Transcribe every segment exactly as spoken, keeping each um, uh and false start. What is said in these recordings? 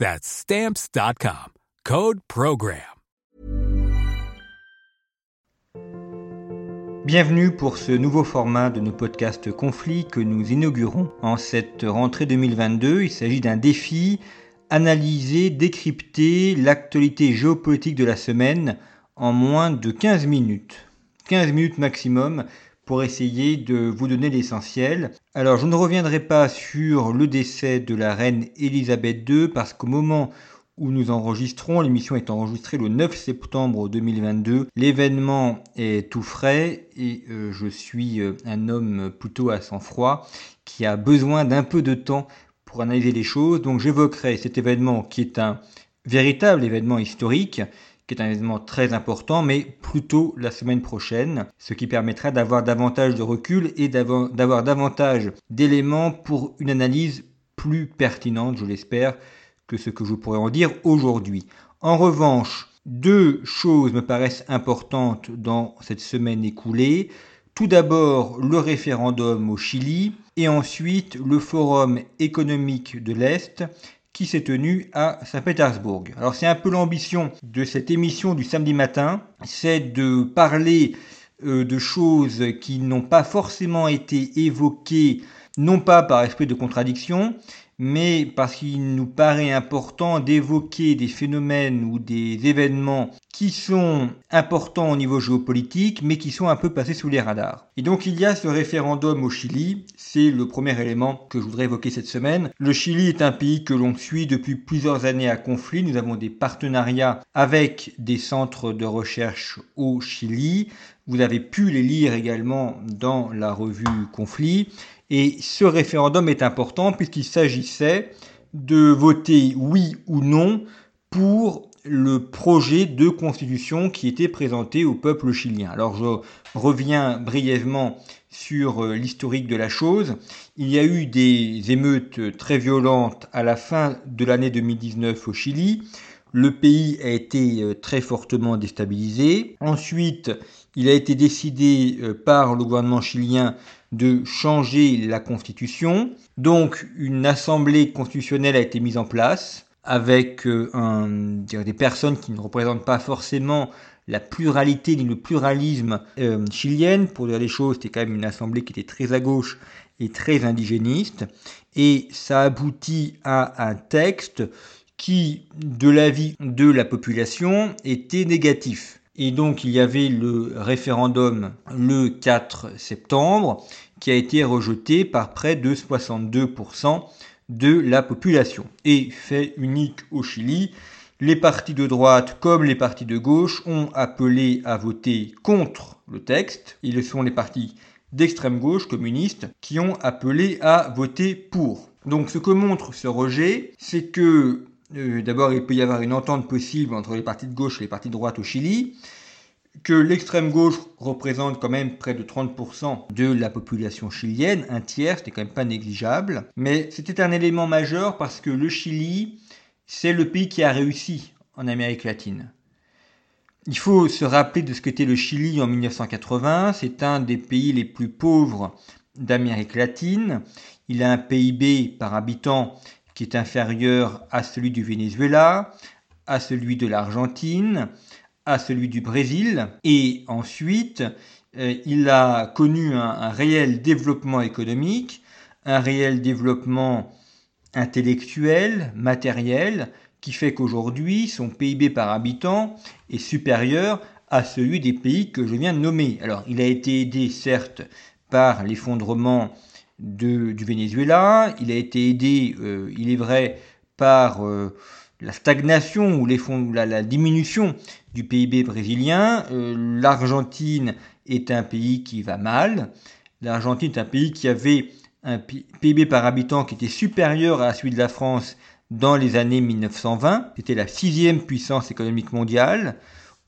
That's stamps dot com. Code Programme. Bienvenue pour ce nouveau format de nos podcasts Conflits que nous inaugurons en cette rentrée deux mille vingt-deux. Il s'agit d'un défi: analyser, décrypter l'actualité géopolitique de la semaine en moins de quinze minutes. quinze minutes maximum pour essayer de vous donner l'essentiel. Alors je ne reviendrai pas sur le décès de la reine Elisabeth deux parce qu'au moment où nous enregistrons, l'émission est enregistrée le neuf septembre deux mille vingt-deux, l'événement est tout frais et euh, je suis euh, un homme plutôt à sang-froid qui a besoin d'un peu de temps pour analyser les choses. Donc j'évoquerai cet événement qui est un véritable événement historique, qui est un événement très important, mais plutôt la semaine prochaine, ce qui permettra d'avoir davantage de recul et d'avoir, d'avoir davantage d'éléments pour une analyse plus pertinente, je l'espère, que ce que je pourrais en dire aujourd'hui. En revanche, deux choses me paraissent importantes dans cette semaine écoulée. Tout d'abord, le référendum au Chili, et ensuite le Forum économique de l'Est, qui s'est tenu à Saint-Pétersbourg. Alors c'est un peu l'ambition de cette émission du samedi matin, c'est de parler euh, de choses qui n'ont pas forcément été évoquées, non pas par esprit de contradiction, mais parce qu'il nous paraît important d'évoquer des phénomènes ou des événements qui sont importants au niveau géopolitique, mais qui sont un peu passés sous les radars. Et donc il y a ce référendum au Chili, c'est le premier élément que je voudrais évoquer cette semaine. Le Chili est un pays que l'on suit depuis plusieurs années à Conflits, nous avons des partenariats avec des centres de recherche au Chili, vous avez pu les lire également dans la revue Conflits, et ce référendum est important puisqu'il s'agissait de voter oui ou non pour le projet de constitution qui était présenté au peuple chilien. Alors je reviens brièvement sur l'historique de la chose. Il y a eu des émeutes très violentes à la fin de l'année deux mille dix-neuf au Chili. Le pays a été très fortement déstabilisé. Ensuite, il a été décidé par le gouvernement chilien de changer la constitution. Donc, une assemblée constitutionnelle a été mise en place avec un, des personnes qui ne représentent pas forcément la pluralité ni le pluralisme euh, chilienne. Pour dire les choses, c'était quand même une assemblée qui était très à gauche et très indigéniste. Et ça aboutit à un texte qui, de l'avis de la population, était négatif. Et donc il y avait le référendum le quatre septembre qui a été rejeté par près de soixante-deux pour cent de la population. Et fait unique au Chili, les partis de droite comme les partis de gauche ont appelé à voter contre le texte. Et ce sont les partis d'extrême gauche communistes qui ont appelé à voter pour. Donc ce que montre ce rejet, c'est que d'abord, il peut y avoir une entente possible entre les partis de gauche et les partis de droite au Chili, que l'extrême gauche représente quand même près de trente pour cent de la population chilienne, un tiers, c'était quand même pas négligeable. Mais c'était un élément majeur parce que le Chili, c'est le pays qui a réussi en Amérique latine. Il faut se rappeler de ce qu'était le Chili en mille neuf cent quatre-vingts, c'est un des pays les plus pauvres d'Amérique latine. Il a un P I B par habitant qui est inférieur à celui du Venezuela, à celui de l'Argentine, à celui du Brésil. Et ensuite, euh, il a connu un, un réel développement économique, un réel développement intellectuel, matériel, qui fait qu'aujourd'hui, son P I B par habitant est supérieur à celui des pays que je viens de nommer. Alors, il a été aidé, certes, par l'effondrement de, du Venezuela, il a été aidé, euh, il est vrai, par euh, la stagnation ou la, la diminution du P I B brésilien. Euh, L'Argentine est un pays qui va mal. L'Argentine est un pays qui avait un P I B par habitant qui était supérieur à celui de la France dans les années mille neuf cent vingt. C'était la sixième puissance économique mondiale.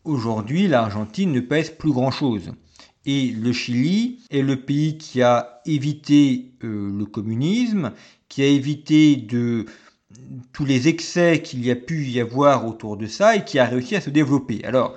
Aujourd'hui, l'Argentine ne pèse plus grand-chose. Et le Chili est le pays qui a évité euh, le communisme, qui a évité de tous les excès qu'il y a pu y avoir autour de ça et qui a réussi à se développer. Alors,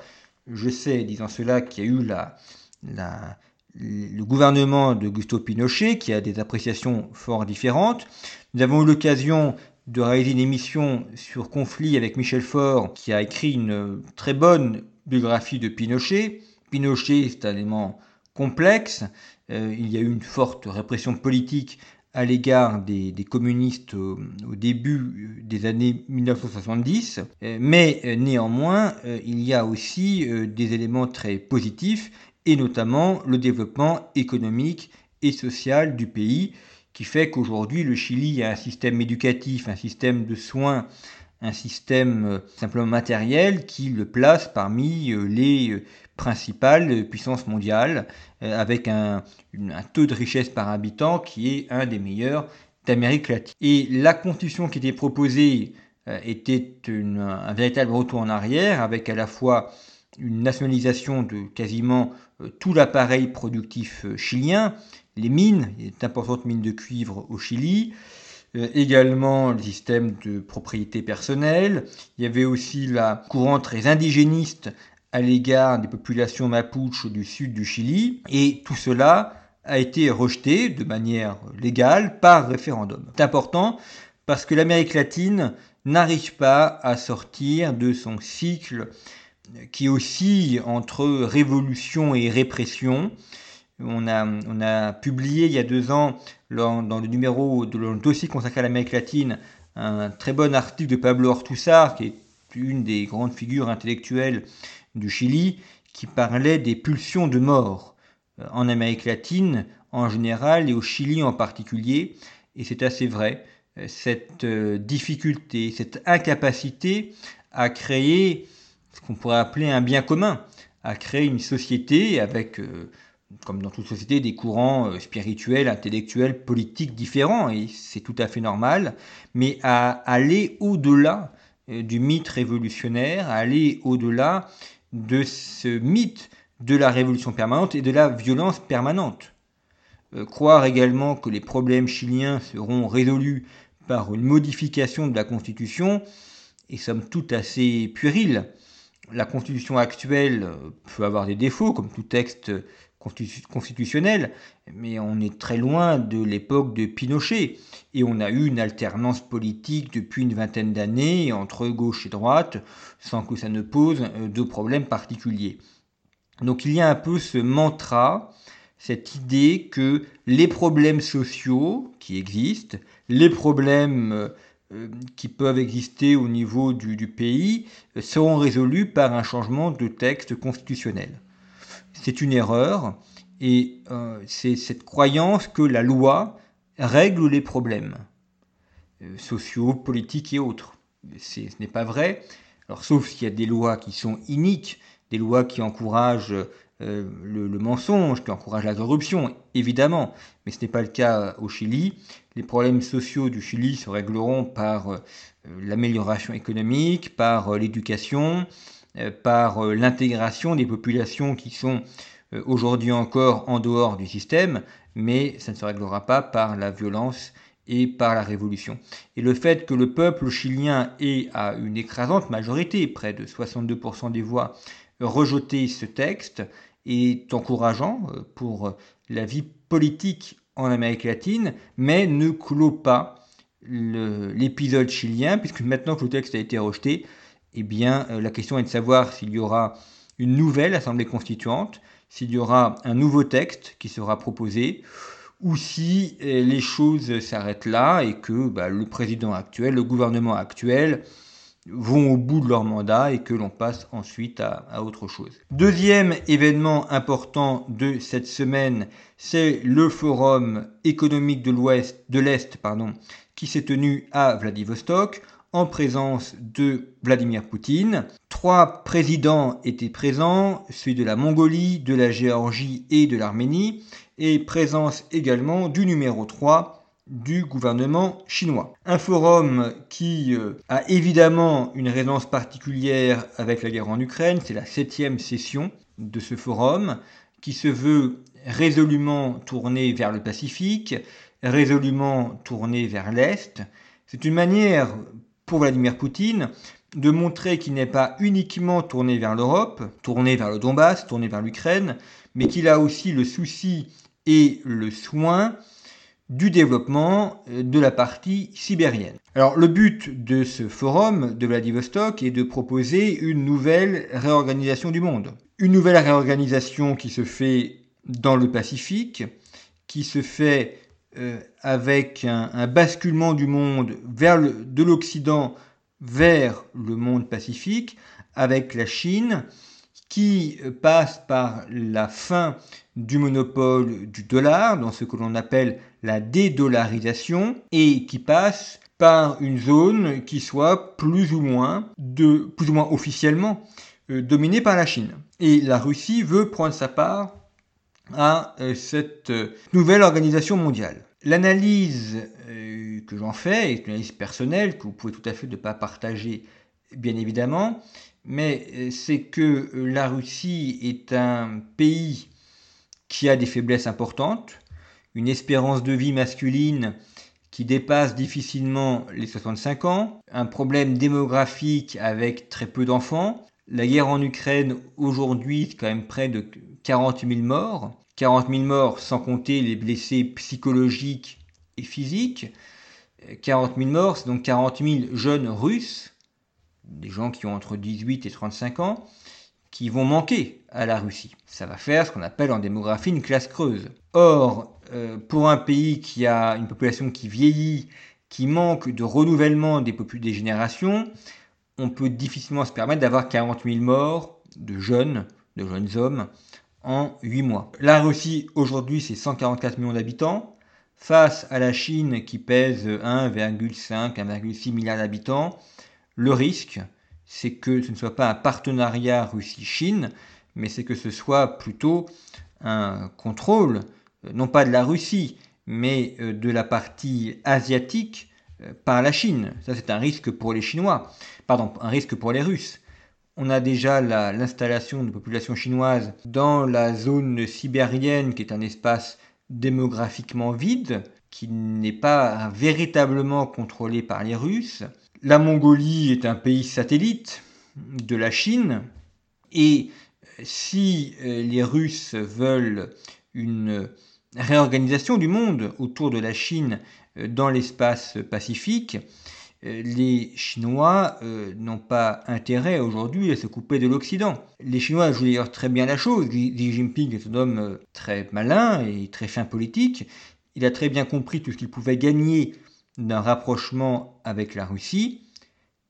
je sais, disant cela, qu'il y a eu la, la, le gouvernement de Gustave Pinochet qui a des appréciations fort différentes. Nous avons eu l'occasion de réaliser une émission sur Conflits avec Michel Faure qui a écrit une très bonne biographie de Pinochet. Pinochet, c'est un élément complexe. Euh, il y a eu une forte répression politique à l'égard des, des communistes au, au début des années mille neuf cent soixante-dix, mais néanmoins il y a aussi des éléments très positifs et notamment le développement économique et social du pays qui fait qu'aujourd'hui le Chili a un système éducatif, un système de soins, un système simplement matériel qui le place parmi les principale puissance mondiale, avec un, un taux de richesse par habitant qui est un des meilleurs d'Amérique latine. Et la constitution qui était proposée était une, un véritable retour en arrière, avec à la fois une nationalisation de quasiment tout l'appareil productif chilien, les mines, les importantes mines de cuivre au Chili, également le système de propriété personnelle. Il y avait aussi la courante très indigéniste à l'égard des populations Mapuche du sud du Chili, et tout cela a été rejeté de manière légale par référendum. C'est important parce que l'Amérique latine n'arrive pas à sortir de son cycle qui oscille entre révolution et répression. On a, on a publié il y a deux ans, dans le numéro de le dossier consacré à l'Amérique latine, un très bon article de Pablo Ortúzar, qui est une des grandes figures intellectuelles du Chili, qui parlait des pulsions de mort en Amérique latine en général et au Chili en particulier. Et c'est assez vrai, cette difficulté, cette incapacité à créer ce qu'on pourrait appeler un bien commun, à créer une société avec, comme dans toute société, des courants spirituels, intellectuels, politiques différents, et c'est tout à fait normal, mais à aller au-delà du mythe révolutionnaire, à aller au-delà de ce mythe de la révolution permanente et de la violence permanente. Euh, croire également que les problèmes chiliens seront résolus par une modification de la Constitution est somme toute assez puérile. La Constitution actuelle peut avoir des défauts, comme tout texte constitutionnel, mais on est très loin de l'époque de Pinochet, et on a eu une alternance politique depuis une vingtaine d'années entre gauche et droite, sans que ça ne pose de problème particulier. Donc il y a un peu ce mantra, cette idée que les problèmes sociaux qui existent, les problèmes qui peuvent exister au niveau du, du pays, seront résolus par un changement de texte constitutionnel. C'est une erreur, et euh, c'est cette croyance que la loi règle les problèmes euh, sociaux, politiques et autres. C'est, ce n'est pas vrai. Alors, sauf s'il y a des lois qui sont iniques, des lois qui encouragent euh, le, le mensonge, qui encouragent la corruption, évidemment. Mais ce n'est pas le cas au Chili. Les problèmes sociaux du Chili se régleront par euh, l'amélioration économique, par euh, l'éducation, par l'intégration des populations qui sont aujourd'hui encore en dehors du système, mais ça ne se réglera pas par la violence et par la révolution. Et le fait que le peuple chilien ait à une écrasante majorité, près de soixante-deux pour cent des voix, rejeté ce texte est encourageant pour la vie politique en Amérique latine, mais ne clôt pas le, l'épisode chilien, puisque maintenant que le texte a été rejeté, eh bien, la question est de savoir s'il y aura une nouvelle assemblée constituante, s'il y aura un nouveau texte qui sera proposé, ou si les choses s'arrêtent là et que bah, le président actuel, le gouvernement actuel vont au bout de leur mandat et que l'on passe ensuite à, à autre chose. Deuxième événement important de cette semaine, c'est le forum économique de l'Ouest, de l'Est, pardon, qui s'est tenu à Vladivostok en présence de Vladimir Poutine. Trois présidents étaient présents, celui de la Mongolie, de la Géorgie et de l'Arménie, et présence également du numéro trois du gouvernement chinois. Un forum qui a évidemment une résonance particulière avec la guerre en Ukraine, c'est la septième session de ce forum qui se veut résolument tournée vers le Pacifique, résolument tournée vers l'Est. C'est une manière pour Vladimir Poutine de montrer qu'il n'est pas uniquement tourné vers l'Europe, tourné vers le Donbass, tourné vers l'Ukraine, mais qu'il a aussi le souci et le soin du développement de la partie sibérienne. Alors le but de ce forum de Vladivostok est de proposer une nouvelle réorganisation du monde. Une nouvelle réorganisation qui se fait dans le Pacifique, qui se fait euh, avec un, un basculement du monde vers le, de l'Occident vers le monde pacifique, avec la Chine qui passe par la fin du monopole du dollar, dans ce que l'on appelle la dédollarisation, et qui passe par une zone qui soit plus ou moins, de, plus ou moins officiellement euh, dominée par la Chine. Et la Russie veut prendre sa part à euh, cette euh, nouvelle organisation mondiale. L'analyse euh, que j'en fais est une analyse personnelle que vous pouvez tout à fait ne pas partager, bien évidemment, mais euh, c'est que euh, la Russie est un pays qui a des faiblesses importantes, une espérance de vie masculine qui dépasse difficilement les soixante-cinq ans, un problème démographique avec très peu d'enfants, la guerre en Ukraine aujourd'hui c'est quand même près de quarante mille morts, quarante mille morts sans compter les blessés psychologiques et physiques, quarante mille morts c'est donc quarante mille jeunes russes, des gens qui ont entre dix-huit et trente-cinq ans, qui vont manquer à la Russie. Ça va faire ce qu'on appelle en démographie une classe creuse. Or, euh, pour un pays qui a une population qui vieillit, qui manque de renouvellement des, popul- des générations, on peut difficilement se permettre d'avoir quarante mille morts de jeunes, de jeunes hommes, en huit mois. La Russie, aujourd'hui, c'est cent quarante-quatre millions d'habitants, face à la Chine qui pèse un virgule cinq à un virgule six milliard d'habitants, le risque, c'est que ce ne soit pas un partenariat Russie-Chine, mais c'est que ce soit plutôt un contrôle, non pas de la Russie, mais de la partie asiatique par la Chine. Ça, c'est un risque pour les Chinois, pardon, un risque pour les Russes. On a déjà la, l'installation de populations chinoises dans la zone sibérienne, qui est un espace démographiquement vide, qui n'est pas véritablement contrôlé par les Russes. La Mongolie est un pays satellite de la Chine et si les Russes veulent une réorganisation du monde autour de la Chine dans l'espace pacifique, les Chinois n'ont pas intérêt aujourd'hui à se couper de l'Occident. Les Chinois jouent d'ailleurs très bien la chose. Xi Jinping est un homme très malin et très fin politique. Il a très bien compris tout ce qu'il pouvait gagner d'un rapprochement avec la Russie,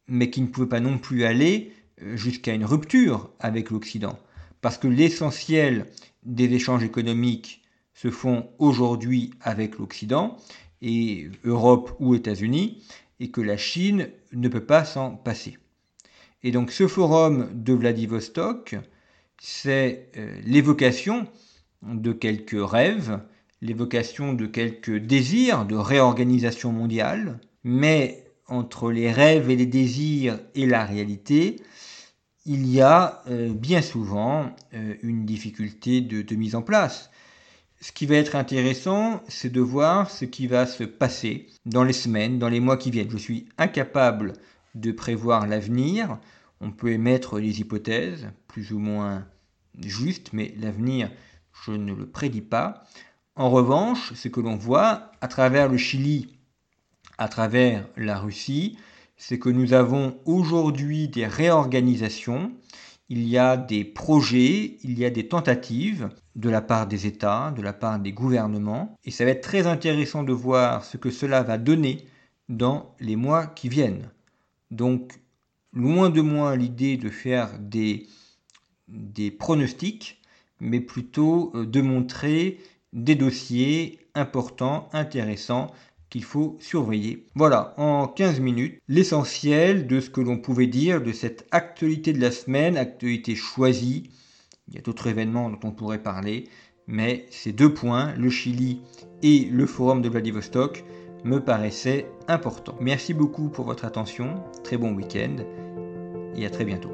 mais qui ne pouvait pas non plus aller jusqu'à une rupture avec l'Occident, parce que l'essentiel des échanges économiques se font aujourd'hui avec l'Occident, et Europe ou États-Unis, et que la Chine ne peut pas s'en passer. Et donc ce forum de Vladivostok, c'est l'évocation de quelques rêves, l'évocation de quelques désirs de réorganisation mondiale, mais entre les rêves et les désirs et la réalité, il y a euh, bien souvent euh, une difficulté de, de mise en place. Ce qui va être intéressant, c'est de voir ce qui va se passer dans les semaines, dans les mois qui viennent. Je suis incapable de prévoir l'avenir. On peut émettre des hypothèses, plus ou moins justes, mais l'avenir, je ne le prédis pas. En revanche, ce que l'on voit à travers le Chili, à travers la Russie, c'est que nous avons aujourd'hui des réorganisations, il y a des projets, il y a des tentatives de la part des États, de la part des gouvernements, et ça va être très intéressant de voir ce que cela va donner dans les mois qui viennent. Donc, loin de moi l'idée de faire des, des pronostics, mais plutôt de montrer des dossiers importants, intéressants, qu'il faut surveiller. Voilà, en quinze minutes, l'essentiel de ce que l'on pouvait dire de cette actualité de la semaine, actualité choisie. Il y a d'autres événements dont on pourrait parler, mais ces deux points, le Chili et le forum de Vladivostok, me paraissaient importants. Merci beaucoup pour votre attention, très bon week-end et à très bientôt.